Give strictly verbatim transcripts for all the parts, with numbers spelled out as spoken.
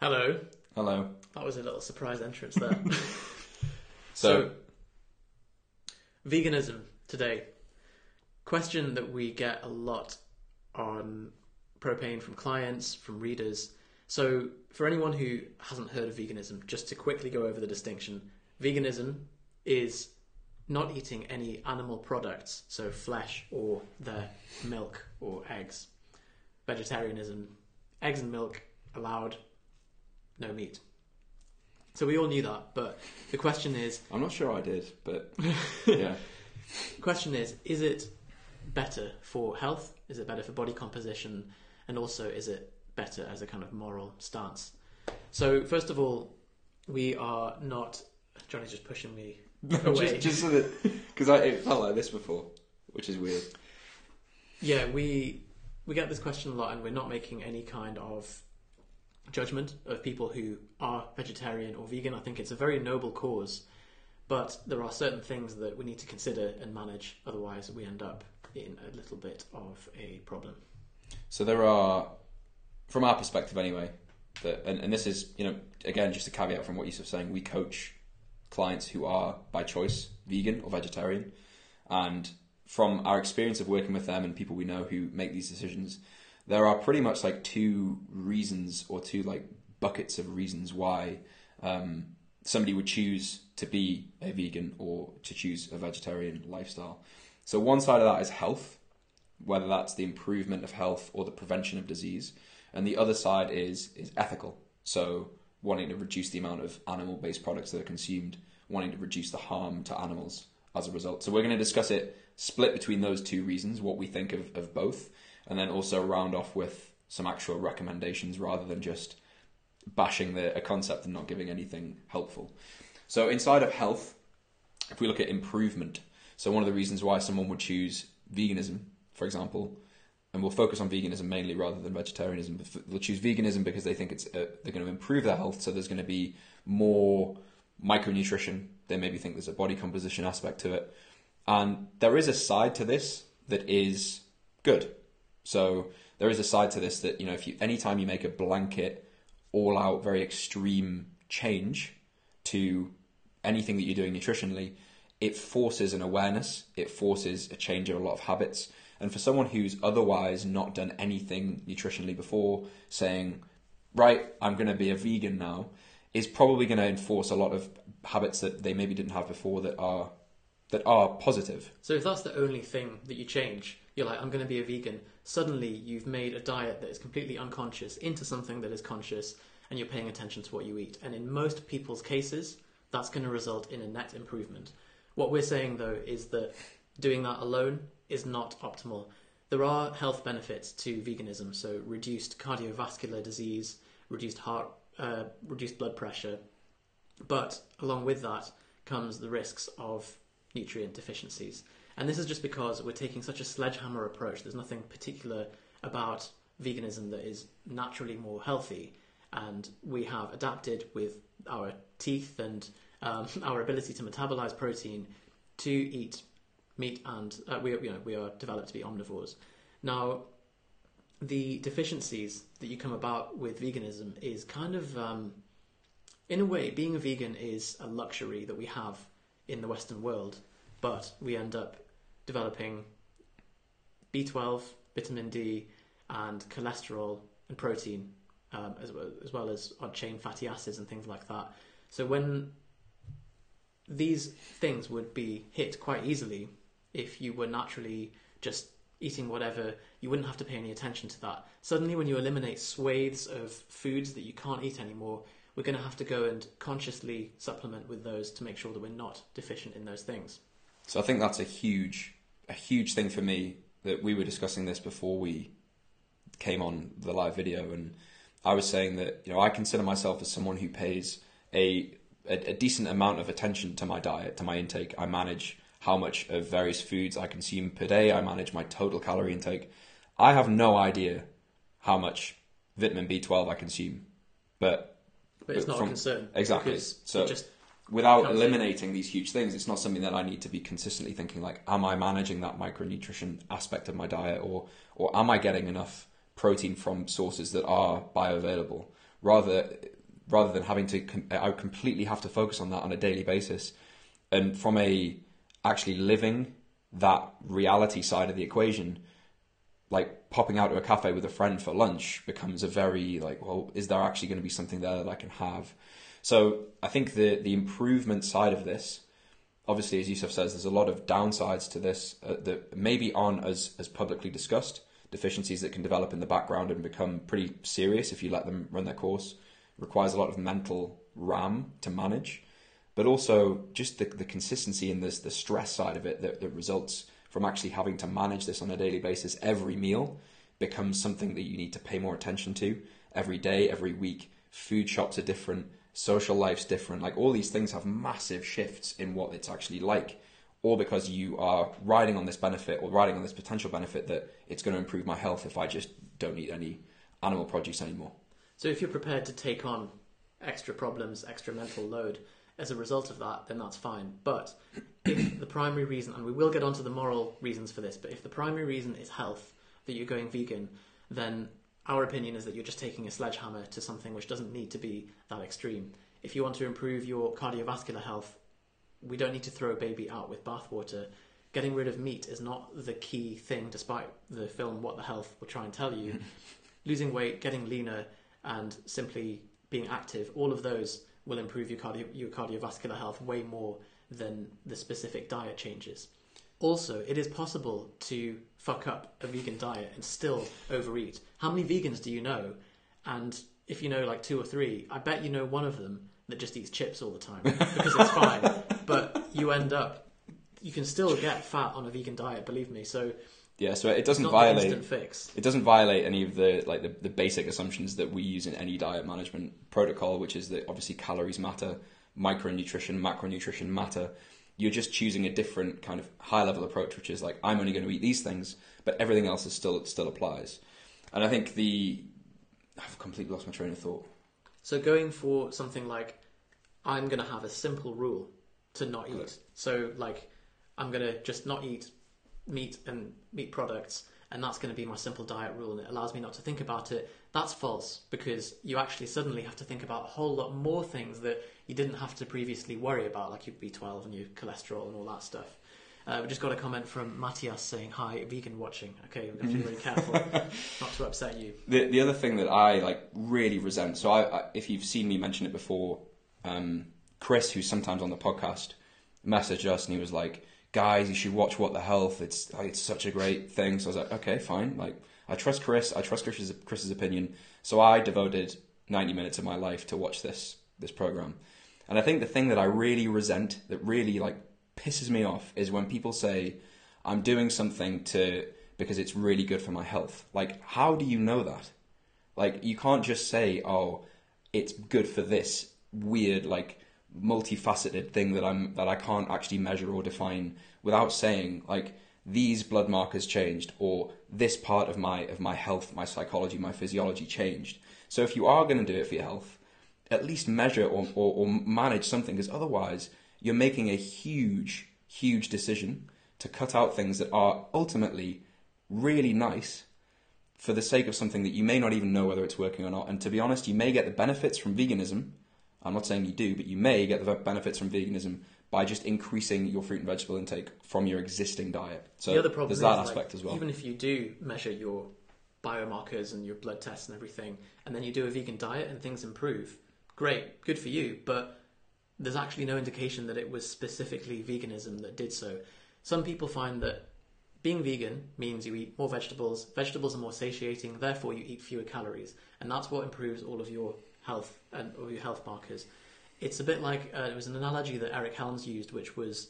Hello. Hello. That was a little surprise entrance there. so, so, veganism today. Question that we get a lot on Propane from clients, from readers. So, for anyone who hasn't heard of veganism, just to quickly go over the distinction, veganism is not eating any animal products, so flesh or their milk or eggs. Vegetarianism, eggs and milk allowed. No meat. So we all knew that, but the question is... I'm not sure I did, but yeah. The question is, is it better for health? Is it better for body composition? And also, is it better as a kind of moral stance? So first of all, we are not... Johnny's just pushing me away. just, just so that... Because it felt like this before, which is weird. Yeah, we we get this question a lot, and we're not making any kind of... judgment of people who are vegetarian or vegan. I think it's a very noble cause, but there are certain things that we need to consider and manage, otherwise we end up in a little bit of a problem. So there are, from our perspective anyway, that, and, and this is, you know, again, just a caveat from what Yusuf's saying, we coach clients who are by choice vegan or vegetarian, and from our experience of working with them and people we know who make these decisions, there are pretty much like two reasons or two like buckets of reasons why um, somebody would choose to be a vegan or to choose a vegetarian lifestyle. So one side of that is health, whether that's the improvement of health or the prevention of disease. And the other side is is ethical. So wanting to reduce the amount of animal-based products that are consumed, wanting to reduce the harm to animals as a result. So we're going to discuss it split between those two reasons, what we think of, of both. And then also round off with some actual recommendations rather than just bashing the, a concept and not giving anything helpful. So inside of health, if we look at improvement, so one of the reasons why someone would choose veganism, for example, and we'll focus on veganism mainly rather than vegetarianism, but they'll choose veganism because they think it's uh, they're going to improve their health, so there's going to be more micronutrition. They maybe think there's a body composition aspect to it. And there is a side to this that is good. So there is a side to this that, you know, if you, anytime you make a blanket, all out, very extreme change to anything that you're doing nutritionally, it forces an awareness, it forces a change of a lot of habits. And for someone who's otherwise not done anything nutritionally before, saying, right, I'm going to be a vegan now, is probably going to enforce a lot of habits that they maybe didn't have before that are that are positive. So if that's the only thing that you change, you're like, I'm going to be a vegan. Suddenly you've made a diet that is completely unconscious into something that is conscious, and you're paying attention to what you eat. And in most people's cases, that's going to result in a net improvement. What we're saying, though, is that doing that alone is not optimal. There are health benefits to veganism, so reduced cardiovascular disease, reduced heart, uh, reduced blood pressure. But along with that comes the risks of nutrient deficiencies. And this is just because we're taking such a sledgehammer approach. There's nothing particular about veganism that is naturally more healthy. And we have adapted with our teeth and um, our ability to metabolize protein to eat meat. And uh, we, you know, we are developed to be omnivores. Now, the deficiencies that you come about with veganism is kind of, um, in a way, being a vegan is a luxury that we have in the Western world, but we end up developing B twelve, vitamin D, and cholesterol and protein, um, as, well, as well as odd-chain fatty acids and things like that. So when these things would be hit quite easily if you were naturally just eating whatever, you wouldn't have to pay any attention to that. Suddenly when you eliminate swathes of foods that you can't eat anymore, we're going to have to go and consciously supplement with those to make sure that we're not deficient in those things. So I think that's a huge, a huge thing for me, that we were discussing this before we came on the live video. And I was saying that, you know, I consider myself as someone who pays a, a, a decent amount of attention to my diet, to my intake. I manage how much of various foods I consume per day. I manage my total calorie intake. I have no idea how much vitamin B twelve I consume, but But it's not from, a concern. Exactly. So just without eliminating in. these huge things, it's not something that I need to be consistently thinking like, am I managing that micronutrition aspect of my diet, or or am I getting enough protein from sources that are bioavailable? rather rather than having to, I would completely have to focus on that on a daily basis. And from a actually living that reality side of the equation, like popping out to a cafe with a friend for lunch becomes a very like, well, is there actually going to be something there that I can have? So I think the the improvement side of this, obviously, as Yusuf says, there's a lot of downsides to this uh, that maybe aren't as, as publicly discussed, deficiencies that can develop in the background and become pretty serious if you let them run their course. It requires a lot of mental RAM to manage, but also just the, the consistency in this, the stress side of it that, that results from actually having to manage this on a daily basis. Every meal becomes something that you need to pay more attention to every day, every week. Food shops are different. Social life's different. Like all these things have massive shifts in what it's actually like, all because you are riding on this benefit or riding on this potential benefit that it's going to improve my health if I just don't eat any animal produce anymore. So if you're prepared to take on extra problems, extra mental load as a result of that, then that's fine. But if the primary reason, and we will get onto the moral reasons for this, but if the primary reason is health, that you're going vegan, then our opinion is that you're just taking a sledgehammer to something which doesn't need to be that extreme. If you want to improve your cardiovascular health, we don't need to throw a baby out with bathwater. Getting rid of meat is not the key thing, despite the film What the Health will try and tell you. Losing weight, getting leaner, and simply being active, all of those will improve your, cardio- your cardiovascular health way more than the specific diet changes. Also, it is possible to fuck up a vegan diet and still overeat. How many vegans do you know? And if you know like two or three, I bet you know one of them that just eats chips all the time because it's fine. But you end up, you can still get fat on a vegan diet, believe me. So yeah, so it doesn't violate instant fix. It doesn't violate any of the like the, the basic assumptions that we use in any diet management protocol, which is that obviously calories matter, micronutrition, macronutrition matter. You're just choosing a different kind of high-level approach, which is like, I'm only going to eat these things, but everything else is still still applies. And I think the... I've completely lost my train of thought. So going for something like, I'm going to have a simple rule to not eat. Good. So like, I'm going to just not eat meat and meat products, and that's going to be my simple diet rule, and it allows me not to think about it. That's false, because you actually suddenly have to think about a whole lot more things that you didn't have to previously worry about, like your B twelve and your cholesterol and all that stuff. Uh, we just got a comment from Matthias saying, hi, vegan watching. Okay, we've got to be really careful not to upset you. The the other thing that I like really resent, so I, I, if you've seen me mention it before, um, Chris, who's sometimes on the podcast, messaged us and he was like, guys, you should watch What the Health. It's it's such a great thing. So I was like, okay, fine. Like, I trust Chris. I trust Chris's Chris's opinion. So I devoted ninety minutes of my life to watch this this program. And I think the thing that I really resent, that really like pisses me off, is when people say, I'm doing something to because it's really good for my health. Like, how do you know that? Like, you can't just say, oh, it's good for this weird, like, multifaceted thing that I'm that I can't actually measure or define, without saying like these blood markers changed or this part of my of my health, my psychology, my physiology changed. So if you are going to do it for your health, at least measure or or, or manage something, because otherwise you're making a huge huge decision to cut out things that are ultimately really nice for the sake of something that you may not even know whether it's working or not. And to be honest, you may get the benefits from veganism. I'm not saying you do, but you may get the benefits from veganism by just increasing your fruit and vegetable intake from your existing diet. So the other problem there's that is, aspect like, as well. Even if you do measure your biomarkers and your blood tests and everything, and then you do a vegan diet and things improve, great, good for you, but there's actually no indication that it was specifically veganism that did so. Some people find that being vegan means you eat more vegetables, vegetables are more satiating, therefore you eat fewer calories, and that's what improves all of your health and or your health markers. It's a bit like uh, it was an analogy that Eric Helms used, which was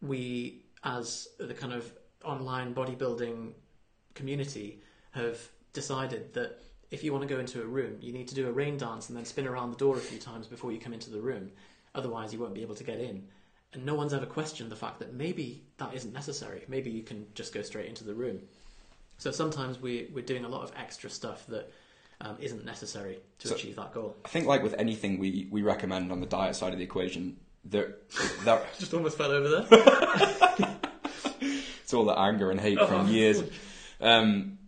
we as the kind of online bodybuilding community have decided that if you want to go into a room, you need to do a rain dance and then spin around the door a few times before you come into the room, otherwise you won't be able to get in. And no one's ever questioned the fact that maybe that isn't necessary, maybe you can just go straight into the room. So sometimes we, we're doing a lot of extra stuff that Um, isn't necessary to so, achieve that goal. I think like with anything we, we recommend on the diet side of the equation, there... there just almost fell over there. It's all the anger and hate oh. from years. Um,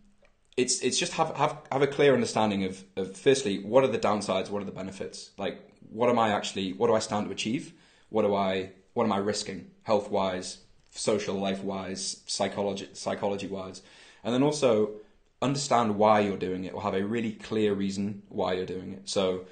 it's it's just have have have a clear understanding of of firstly, what are the downsides, what are the benefits? Like, what am I actually, what do I stand to achieve? What do I what am I risking, health wise, social life wise, psychology psychology wise, and then also understand why you're doing it, or have a really clear reason why you're doing it. So,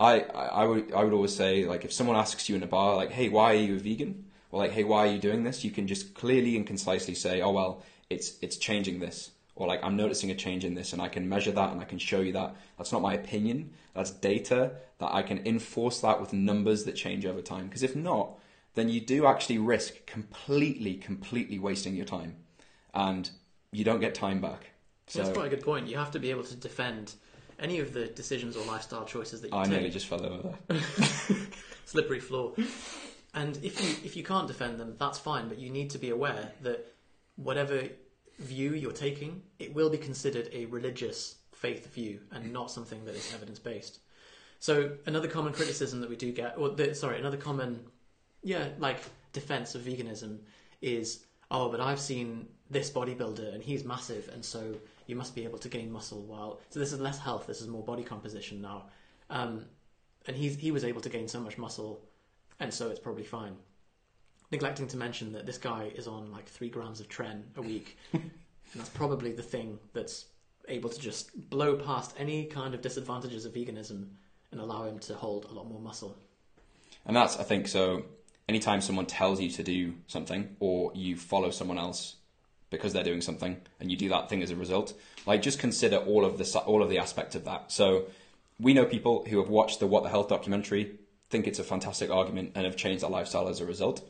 I I would I would always say, like, if someone asks you in a bar, like, hey, why are you a vegan? Or like, hey, why are you doing this? You can just clearly and concisely say, oh well, it's it's changing this, or like, I'm noticing a change in this, and I can measure that, and I can show you that. That's not my opinion. That's data that I can enforce that with numbers that change over time. Because if not, then you do actually risk completely, completely wasting your time, and you don't get time back. So, that's quite a good point. You have to be able to defend any of the decisions or lifestyle choices that you I take. I nearly just fell over there. Slippery floor. And if you if you can't defend them, that's fine. But you need to be aware that whatever view you're taking, it will be considered a religious faith view and not something that is evidence-based. So another common criticism that we do get, or the, sorry, another common, yeah, like defense of veganism is, oh, but I've seen this bodybuilder and he's massive, and so you must be able to gain muscle while... So this is less health, this is more body composition now. Um, and he's, he was able to gain so much muscle, and so it's probably fine. Neglecting to mention that this guy is on like three grams of tren a week, and that's probably the thing that's able to just blow past any kind of disadvantages of veganism and allow him to hold a lot more muscle. And that's, I think, so anytime someone tells you to do something, or you follow someone else because they're doing something, and you do that thing as a result, like, just consider all of the all of the aspects of that. So we know people who have watched the What the Health documentary, think it's a fantastic argument, and have changed their lifestyle as a result.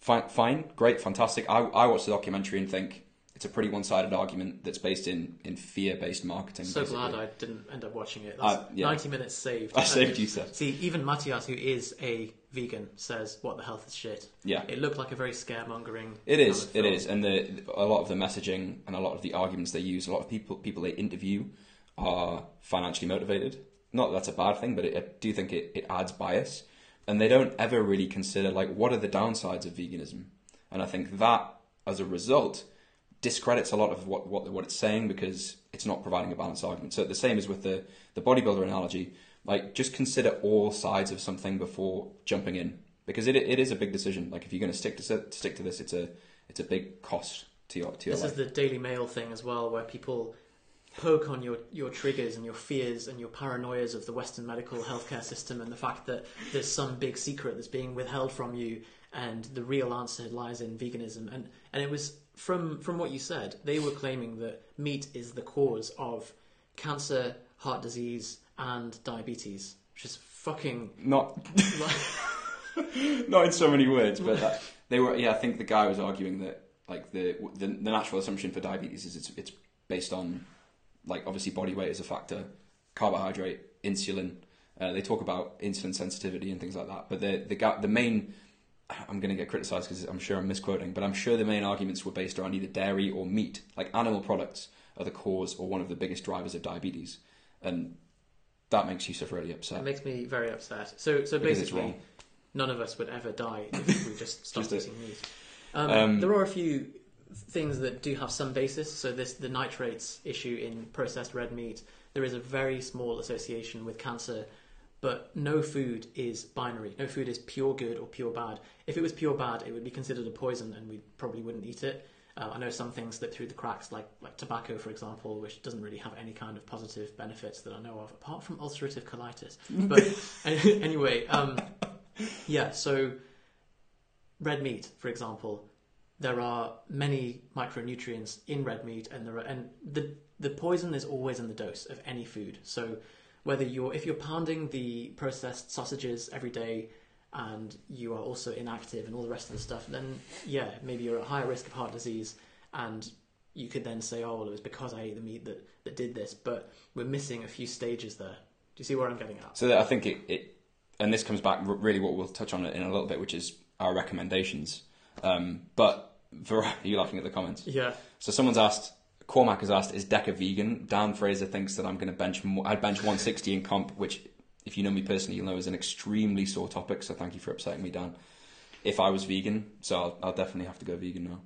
Fine, fine, great, fantastic. I, I watch the documentary and think it's a pretty one-sided argument that's based in in fear-based marketing. So basically. Glad I didn't end up watching it. That's uh, yeah. ninety minutes saved. I and saved you, sir. See, even Matthias, who is a vegan, says What the Health is shit. Yeah, it looked like a very scaremongering. It is. It is, and the a lot of the messaging and a lot of the arguments they use, a lot of people people they interview are financially motivated. Not that that's a bad thing, but it, I do think it, it adds bias. And they don't ever really consider, like, what are the downsides of veganism? And I think that, as a result, discredits a lot of what what, what it's saying, because it's not providing a balanced argument. So the same as with the, the bodybuilder analogy, like, just consider all sides of something before jumping in, because it it is a big decision. Like, if you're going to stick to stick to this, it's a it's a big cost to your to your life. This is the Daily Mail thing as well, where people poke on your, your triggers and your fears and your paranoias of the Western medical healthcare system, and the fact that there's some big secret that's being withheld from you, and the real answer lies in veganism. And and it was from from what you said, they were claiming that meat is the cause of cancer, heart disease, and diabetes, which is fucking not like... not in so many words, but that, they were yeah. I think the guy was arguing that, like, the the, the natural assumption for diabetes is it's it's based on, like, obviously body weight is a factor, carbohydrate, insulin. Uh, they talk about insulin sensitivity and things like that. But the the, the main, I'm going to get criticised because I'm sure I'm misquoting, but I'm sure the main arguments were based around either dairy or meat. Like, animal products are the cause or one of the biggest drivers of diabetes. And that makes Yusuf really upset. It makes me very upset. So so basically, none of us would ever die if we just stopped just eating meat. Um, um, there are a few things that do have some basis. So this the nitrates issue in processed red meat, there is a very small association with cancer, but no food is binary. No food is pure good or pure bad. If it was pure bad, it would be considered a poison and we probably wouldn't eat it. Uh, I know some things slip through the cracks, like, like tobacco, for example, which doesn't really have any kind of positive benefits that I know of, apart from ulcerative colitis. But anyway, um, yeah, so red meat, for example, there are many micronutrients in red meat, and there are, and the the poison is always in the dose of any food. So whether you're if you're pounding the processed sausages every day, and you are also inactive and all the rest of the stuff, then yeah, maybe you're at higher risk of heart disease, and you could then say, oh well, it was because I ate the meat that that did this. But we're missing a few stages there. Do you see where I'm getting at? So I think it, it and this comes back really what we'll touch on in a little bit, which is our recommendations. Um, but Are you laughing at the comments? Yeah. So someone's asked, Cormac has asked, is Decker vegan? Dan Fraser thinks that I'm going to bench more, I'd bench one sixty in comp, which, if you know me personally, you'll know is an extremely sore topic, so thank you for upsetting me, Dan. If I was vegan, so I'll, I'll definitely have to go vegan now.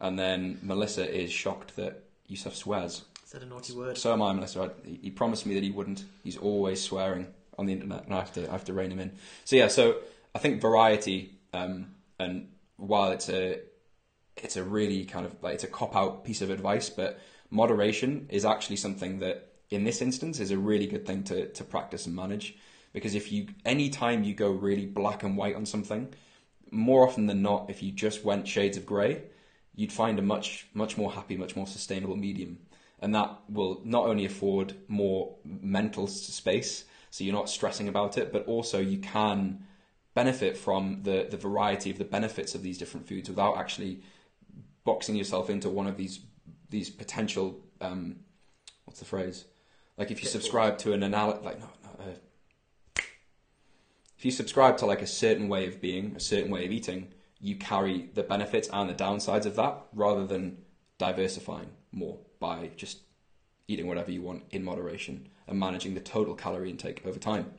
And then Melissa is shocked that Yusuf swears. Is that a naughty word? So am I, Melissa. He promised me that he wouldn't. He's always swearing on the internet, and I have to, I have to rein him in. So yeah, so I think variety, um, and while it's a, it's a really kind of like, it's a cop out piece of advice, but moderation is actually something that in this instance is a really good thing to to practice and manage, because if you, any time you go really black and white on something, more often than not, if you just went shades of grey, you'd find a much much more happy, much more sustainable medium. And that will not only afford more mental space, so you're not stressing about it, but also you can benefit from the, the variety of the benefits of these different foods without actually boxing yourself into one of these these potential, um, what's the phrase? Like if you subscribe to an analysis, like no, no uh, if you subscribe to like a certain way of being, a certain way of eating, you carry the benefits and the downsides of that rather than diversifying more by just eating whatever you want in moderation and managing the total calorie intake over time.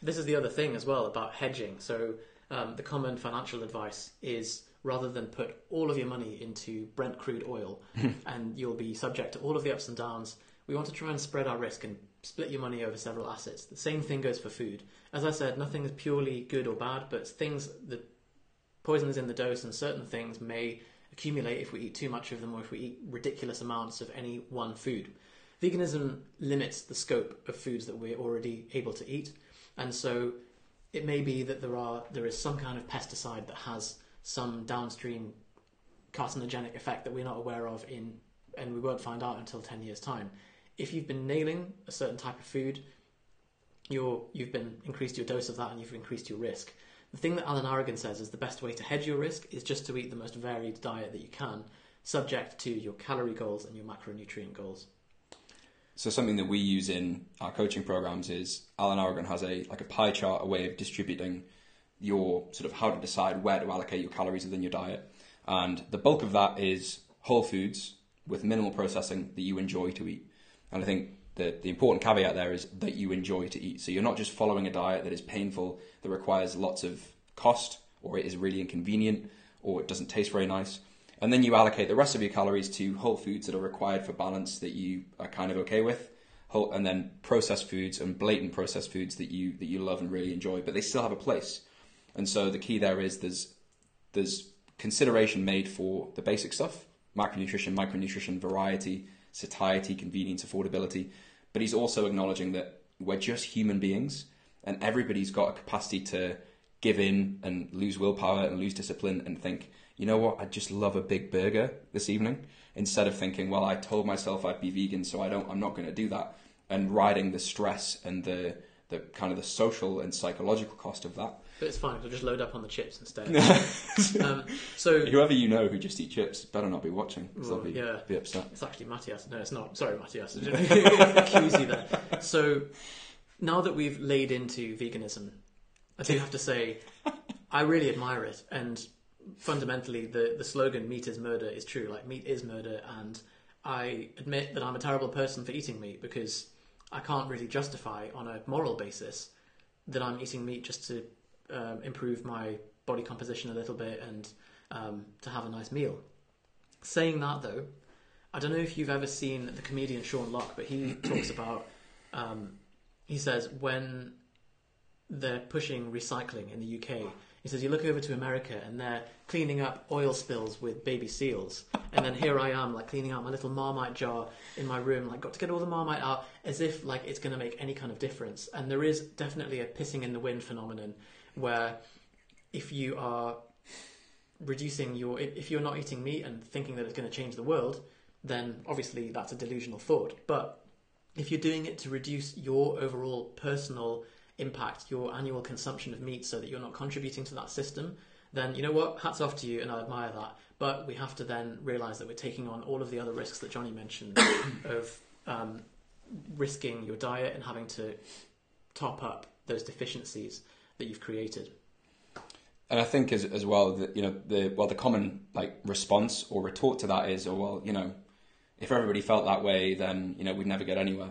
This is the other thing as well about hedging. So um, the common financial advice is rather than put all of your money into Brent crude oil and you'll be subject to all of the ups and downs, we want to try and spread our risk and split your money over several assets. The same thing goes for food. As I said, nothing is purely good or bad, but things, the poison is in the dose, and certain things may accumulate if we eat too much of them or if we eat ridiculous amounts of any one food. Veganism limits the scope of foods that we're already able to eat, and so it may be that there are there is some kind of pesticide that has some downstream carcinogenic effect that we're not aware of in, and we won't find out until ten years' time. If you've been nailing a certain type of food, you're, you've been increased your dose of that and you've increased your risk. The thing that Alan Aragon says is the best way to hedge your risk is just to eat the most varied diet that you can, subject to your calorie goals and your macronutrient goals. So something that we use in our coaching programs is Alan Aragon has a like a pie chart, a way of distributing your sort of how to decide where to allocate your calories within your diet. And the bulk of that is whole foods with minimal processing that you enjoy to eat. And I think the, the important caveat there is that you enjoy to eat. So you're not just following a diet that is painful, that requires lots of cost, or it is really inconvenient, or it doesn't taste very nice. And then you allocate the rest of your calories to whole foods that are required for balance that you are kind of okay with, whole, and then processed foods and blatant processed foods that you that you love and really enjoy, but they still have a place. And so the key there is there's there's consideration made for the basic stuff, macronutrition, micronutrition, variety, satiety, convenience, affordability. But he's also acknowledging that we're just human beings and everybody's got a capacity to give in and lose willpower and lose discipline and think, you know what, I'd just love a big burger this evening, instead of thinking, well, I told myself I'd be vegan, so I don't, I'm not going to do that. And riding the stress and the, the kind of the social and psychological cost of that. But it's fine, we'll just load up on the chips instead. um, so whoever you know who just eat chips better not be watching, because well, they'll be, yeah. be upset. It's actually Matthias. No, it's not. Sorry, Matthias. Accuse you there. So now that we've laid into veganism, I do have to say I really admire it. And fundamentally, the, the slogan meat is murder is true. Like, meat is murder. And I admit that I'm a terrible person for eating meat, because I can't really justify on a moral basis that I'm eating meat just to um, improve my body composition a little bit and um, to have a nice meal. Saying that, though, I don't know if you've ever seen the comedian Sean Locke, but he talks about, um, he says, when they're pushing recycling in the U K, he says, you look over to America and they're cleaning up oil spills with baby seals. And then here I am, like, cleaning out my little Marmite jar in my room, like, got to get all the Marmite out, as if, like, it's going to make any kind of difference. And there is definitely a pissing in the wind phenomenon where if you are reducing your... If you're not eating meat and thinking that it's going to change the world, then obviously that's a delusional thought. But if you're doing it to reduce your overall personal impact, your annual consumption of meat, so that you're not contributing to that system, then you know what, hats off to you, and I admire that. But we have to then realise that we're taking on all of the other risks that Johnny mentioned of um, risking your diet and having to top up those deficiencies that you've created. And I think as as well that, you know, the well the common like response or retort to that is, oh well, you know, if everybody felt that way, then, you know, we'd never get anywhere.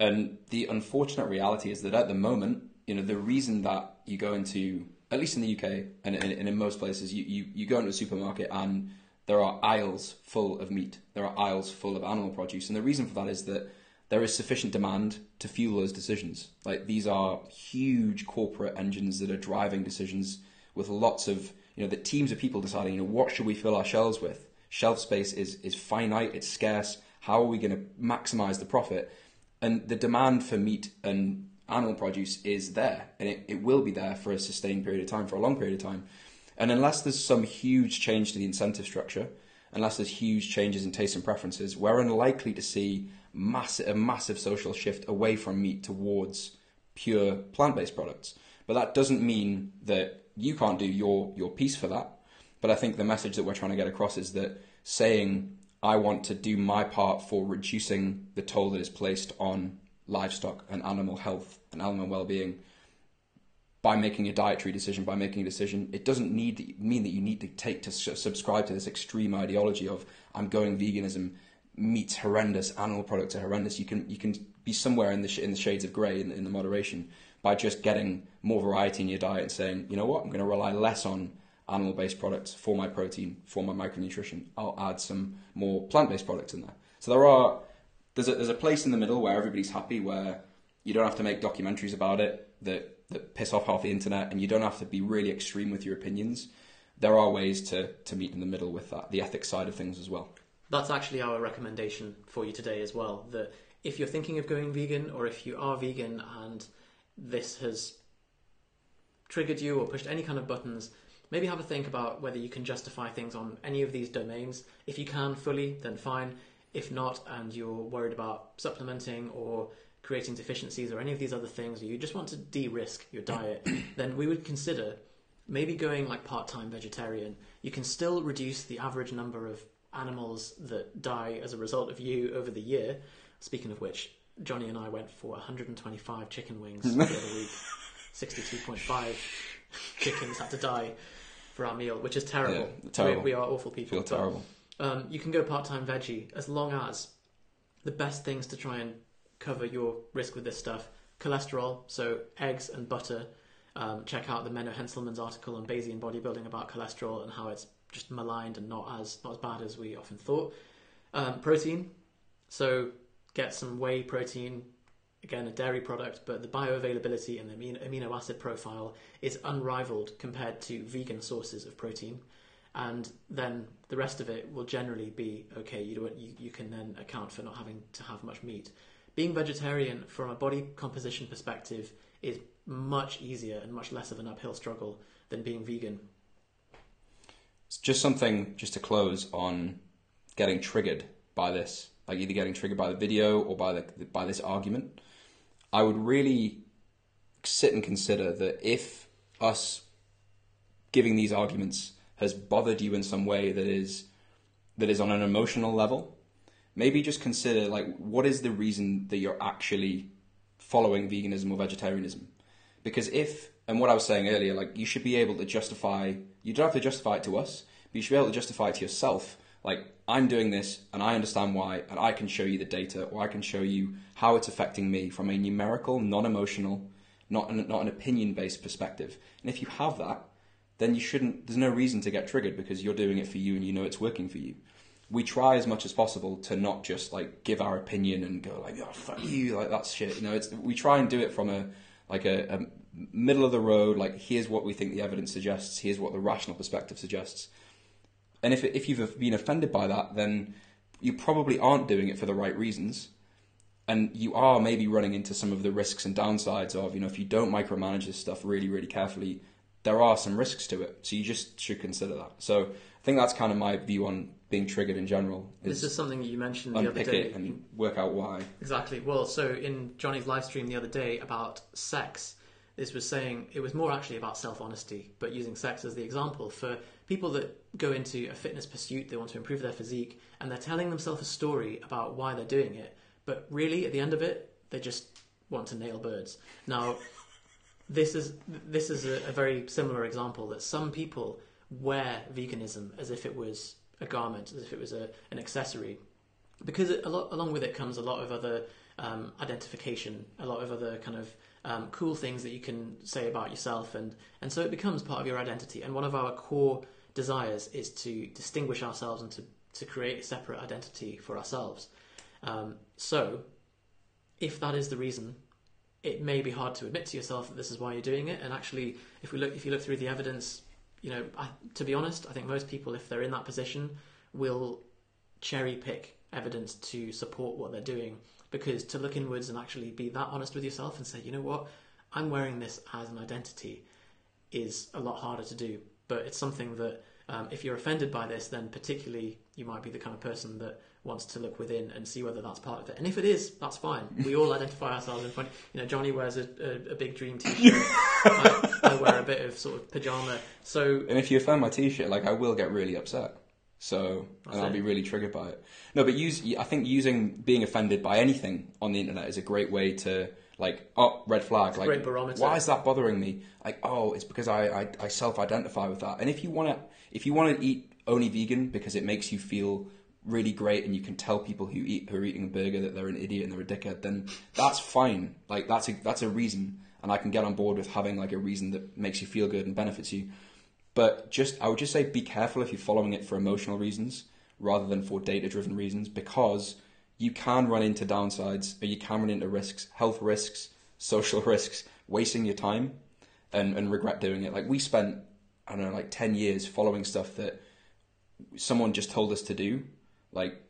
And the unfortunate reality is that at the moment, you know, the reason that you go into, at least in the U K and, and in most places, you, you, you go into a supermarket and there are aisles full of meat. There are aisles full of animal produce. And the reason for that is that there is sufficient demand to fuel those decisions. Like, these are huge corporate engines that are driving decisions with lots of, you know, the teams of people deciding, you know, what should we fill our shelves with? Shelf space is, is finite, it's scarce. How are we going to maximize the profit? And the demand for meat and animal produce is there, and it, it will be there for a sustained period of time, for a long period of time. And unless there's some huge change to the incentive structure, unless there's huge changes in tastes and preferences, we're unlikely to see massive, a massive social shift away from meat towards pure plant-based products. But that doesn't mean that you can't do your, your piece for that. But I think the message that we're trying to get across is that saying, I want to do my part for reducing the toll that is placed on livestock and animal health and animal well-being by making a dietary decision, by making a decision, it doesn't need mean that you need to take to subscribe to this extreme ideology of I'm going veganism, meat's horrendous, animal products are horrendous. You can you can be somewhere in the in the shades of grey in, in the moderation by just getting more variety in your diet and saying, you know what, I'm going to rely less on animal-based products for my protein, for my micronutrition. I'll add some more plant-based products in there. So there are there's a, there's a place in the middle where everybody's happy, where you don't have to make documentaries about it that that piss off half the internet, and you don't have to be really extreme with your opinions. There are ways to to meet in the middle with that, the ethics side of things as well. That's actually our recommendation for you today as well, that if you're thinking of going vegan, or if you are vegan and this has triggered you or pushed any kind of buttons, maybe have a think about whether you can justify things on any of these domains. If you can fully, then fine. If not, and you're worried about supplementing or creating deficiencies or any of these other things, or you just want to de-risk your diet, then we would consider maybe going like part-time vegetarian. You can still reduce the average number of animals that die as a result of you over the year. Speaking of which, Johnny and I went for one hundred twenty-five chicken wings the other week. sixty-two point five chickens had to die for our meal, which is terrible. Yeah, terrible. We, we are awful people. Feel but, terrible. Um, you can go part-time veggie, as long as the best things to try and cover your risk with this stuff: cholesterol, so eggs and butter. Um, check out the Menno Henselmans article on Bayesian Bodybuilding about cholesterol and how it's just maligned and not as not as bad as we often thought. Um, protein, so get some whey protein. Again, a dairy product, but the bioavailability and the amino acid profile is unrivaled compared to vegan sources of protein. And then the rest of it will generally be okay. You, do, you, you can then account for not having to have much meat. Being vegetarian from a body composition perspective is much easier and much less of an uphill struggle than being vegan. It's just something just to close on getting triggered by this, like either getting triggered by the video or by the by this argument. I would really sit and consider that if us giving these arguments has bothered you in some way that is that is on an emotional level, maybe just consider, like, what is the reason that you're actually following veganism or vegetarianism? Because if, and what I was saying earlier, like, you should be able to justify, you don't have to justify it to us, but you should be able to justify it to yourself. Like, I'm doing this and I understand why, and I can show you the data, or I can show you how it's affecting me from a numerical, non-emotional, not an, not an opinion-based perspective. And if you have that, then you shouldn't, there's no reason to get triggered, because you're doing it for you and you know it's working for you. We try as much as possible to not just, like, give our opinion and go like, oh, fuck you, like, that's shit. You know, it's, we try and do it from a, like a, a middle of the road, like, here's what we think the evidence suggests, here's what the rational perspective suggests. And if if you've been offended by that, then you probably aren't doing it for the right reasons. And you are maybe running into some of the risks and downsides of, you know, if you don't micromanage this stuff really, really carefully, there are some risks to it. So you just should consider that. So I think that's kind of my view on being triggered in general. Is this is something you mentioned the other day. Unpick it and work out why. Exactly. Well, so in Johnny's live stream the other day about sex, this was saying, it was more actually about self-honesty, but using sex as the example for people that go into a fitness pursuit, they want to improve their physique, and they're telling themselves a story about why they're doing it. But really, at the end of it, they just want to nail birds. Now, this is, this is a, a very similar example, that some people wear veganism as if it was a garment, as if it was a, an accessory, because it, a lot, along with it comes a lot of other um, identification, a lot of other kind of um, cool things that you can say about yourself, and and so it becomes part of your identity. And one of our core desires is to distinguish ourselves and to, to create a separate identity for ourselves. Um, so if that is the reason, it may be hard to admit to yourself that this is why you're doing it. And actually, if we look, if you look through the evidence, you know, I, to be honest, I think most people, if they're in that position, will cherry pick evidence to support what they're doing, because to look inwards and actually be that honest with yourself and say, you know what, I'm wearing this as an identity, is a lot harder to do. But it's something that um, if you're offended by this, then particularly you might be the kind of person that wants to look within and see whether that's part of it. And if it is, that's fine. We all identify ourselves in front. You know, Johnny wears a, a, a big dream t-shirt. I, I wear a bit of sort of pajama. So, and if you offend my t-shirt, like, I will get really upset. So, and I'll be really triggered by it. No, but use, I think using being offended by anything on the internet is a great way to, like, oh, red flag. It's like, a great barometer. Why is that bothering me? Like, oh, it's because I, I, I self-identify with that. And if you want to, if you want to eat only vegan because it makes you feel really great and you can tell people who eat who are eating a burger that they're an idiot and they're a dickhead, then that's fine. Like, that's a, that's a reason, and I can get on board with having like a reason that makes you feel good and benefits you. But just, I would just say, be careful if you're following it for emotional reasons rather than for data-driven reasons, because you can run into downsides, or you can run into risks, health risks, social risks, wasting your time and, and regret doing it. Like, we spent, I don't know, like ten years following stuff that someone just told us to do, like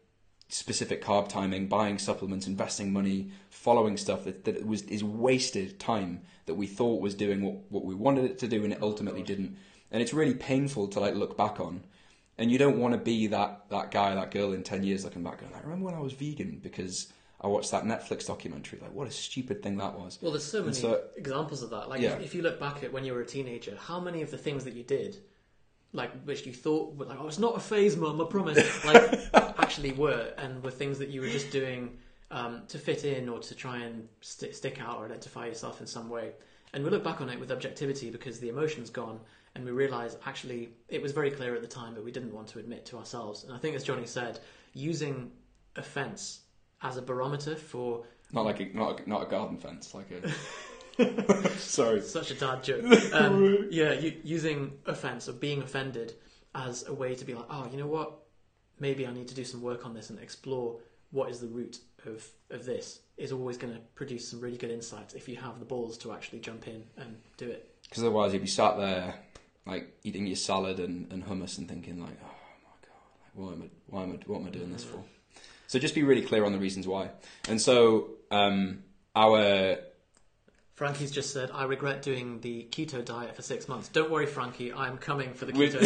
specific carb timing, buying supplements, investing money, following stuff that, that was is wasted time that we thought was doing what, what we wanted it to do, and it ultimately didn't. And it's really painful to like look back on. And you don't want to be that, that guy, that girl in ten years looking back going, I remember when I was vegan because I watched that Netflix documentary. Like, what a stupid thing that was. Well, there's so many so, examples of that. Like, yeah. if, if you look back at when you were a teenager, how many of the things that you did, like, which you thought were like, oh, it's not a phase, mum, I promise, like, actually were, and were things that you were just doing um, to fit in or to try and st- stick out or identify yourself in some way. And we look back on it with objectivity because the emotion's gone, and we realise actually it was very clear at the time, but we didn't want to admit to ourselves. And I think, as Johnny said, using a fence as a barometer for not like a, not a, not a garden fence, like a sorry, such a dad joke. Um, yeah, you, using offence or being offended as a way to be like, oh, you know what, maybe I need to do some work on this and explore what is the root of of this, is always going to produce some really good insights if you have the balls to actually jump in and do it. Because otherwise you'd be sat there like eating your salad and, and hummus and thinking like, oh my god, like, why am I, why am I, what am I doing this for? So just be really clear on the reasons why. And so um, our Frankie's just said, I regret doing the keto diet for six months. Don't worry, Frankie, I'm coming for the keto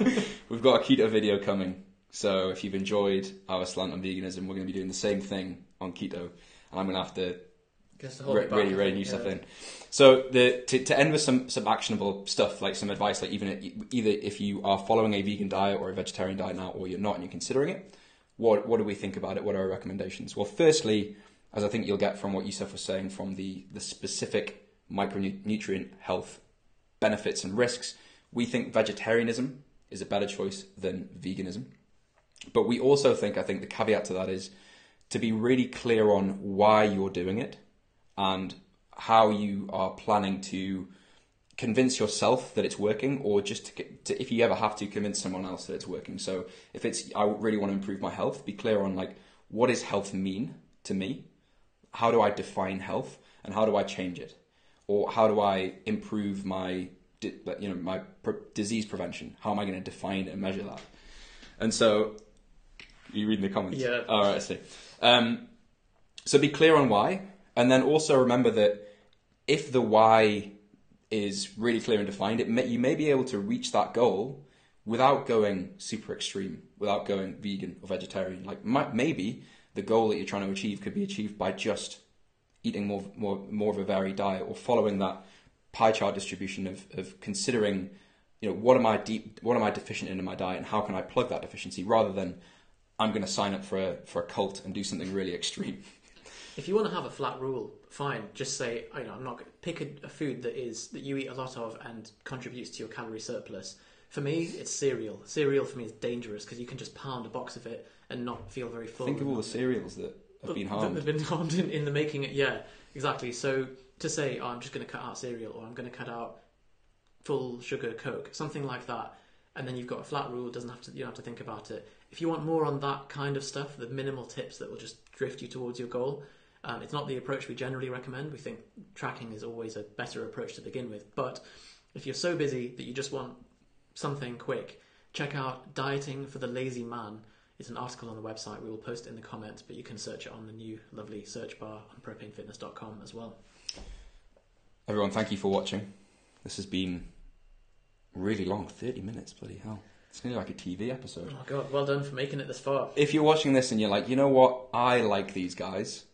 We've... diet. We've got a keto video coming. So if you've enjoyed our slant on veganism, we're going to be doing the same thing on keto, and I'm going to have to re- really, really new yeah. stuff in. So the, to, to end with some, some actionable stuff, like some advice, like even either if you are following a vegan diet or a vegetarian diet now, or you're not and you're considering it, what what do we think about it? What are our recommendations? Well, firstly, as I think you'll get from what Yusuf was saying, from the, the specific micronutrient health benefits and risks, we think vegetarianism is a better choice than veganism. But we also think, I think the caveat to that is to be really clear on why you're doing it and how you are planning to convince yourself that it's working, or just to, to, if you ever have to, convince someone else that it's working. So if it's, I really want to improve my health, be clear on like, what does health mean to me? How do I define health, and how do I change it? Or how do I improve my, you know, my disease prevention? How am I going to define and measure that? And so... you reading the comments? Yeah. All right, I see. Um, so be clear on why. And then also remember that if the why is really clear and defined, it may, you may be able to reach that goal without going super extreme, without going vegan or vegetarian. Like might, maybe the goal that you're trying to achieve could be achieved by just eating more more, more of a varied diet, or following that pie chart distribution of, of considering, you know, what am I deep, what am I deficient in in my diet, and how can I plug that deficiency, rather than I'm going to sign up for a for a cult and do something really extreme. If you want to have a flat rule, fine. Just say, you know, I'm not going to pick a, a food that is that you eat a lot of and contributes to your calorie surplus. For me, it's cereal. Cereal for me is dangerous because you can just pound a box of it and not feel very full. Think of all the cereals that have been harmed. That have been harmed in, in the making. It, yeah, exactly. So to say, oh, I'm just going to cut out cereal, or I'm going to cut out full sugar Coke, something like that. and then you've got a flat rule. Doesn't have to, you don't have to think about it. If you want more on that kind of stuff, the minimal tips that will just drift you towards your goal, um, it's not the approach we generally recommend. We think tracking is always a better approach to begin with. But if you're so busy that you just want something quick, check out Dieting for the Lazy Man. It's an article on the website. We will post it in the comments, but you can search it on the new lovely search bar on propane fitness dot com as well. Everyone, thank you for watching. This has been really long, thirty minutes, bloody hell. It's nearly like a T V episode. Oh, God, well done for making it this far. If you're watching this and you're like, you know what, I like these guys.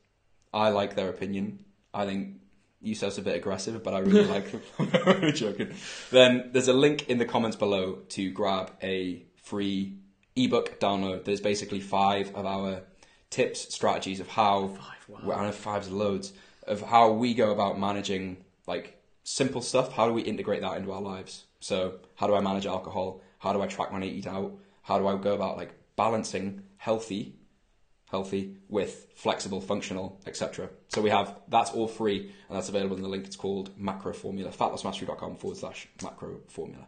I like their opinion. I think you said it's a bit aggressive, but I really like them. I'm joking. Then there's a link in the comments below to grab a free ebook download that is basically five of our tips, strategies of how... Five, wow. Well, I know five's loads. Of how we go about managing, like, simple stuff. How do we integrate that into our lives? So how do I manage alcohol? How do I track when I eat out? How do I go about, like, balancing healthy, healthy with flexible, functional, et cetera. So we have, that's all free, and that's available in the link. It's called Macro Formula, fatlossmastery.com forward slash macro formula.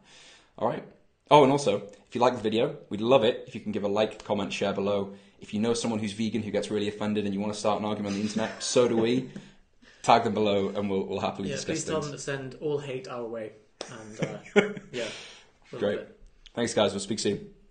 All right. Oh, and also, if you like the video, we'd love it if you can give a like, comment, share below. If you know someone who's vegan who gets really offended and you want to start an argument on the internet, so do we. Tag them below and we'll, we'll happily yeah, discuss things. Yeah, please tell them to send all hate our way. And, uh, yeah. Great. Thanks, guys. We'll speak soon.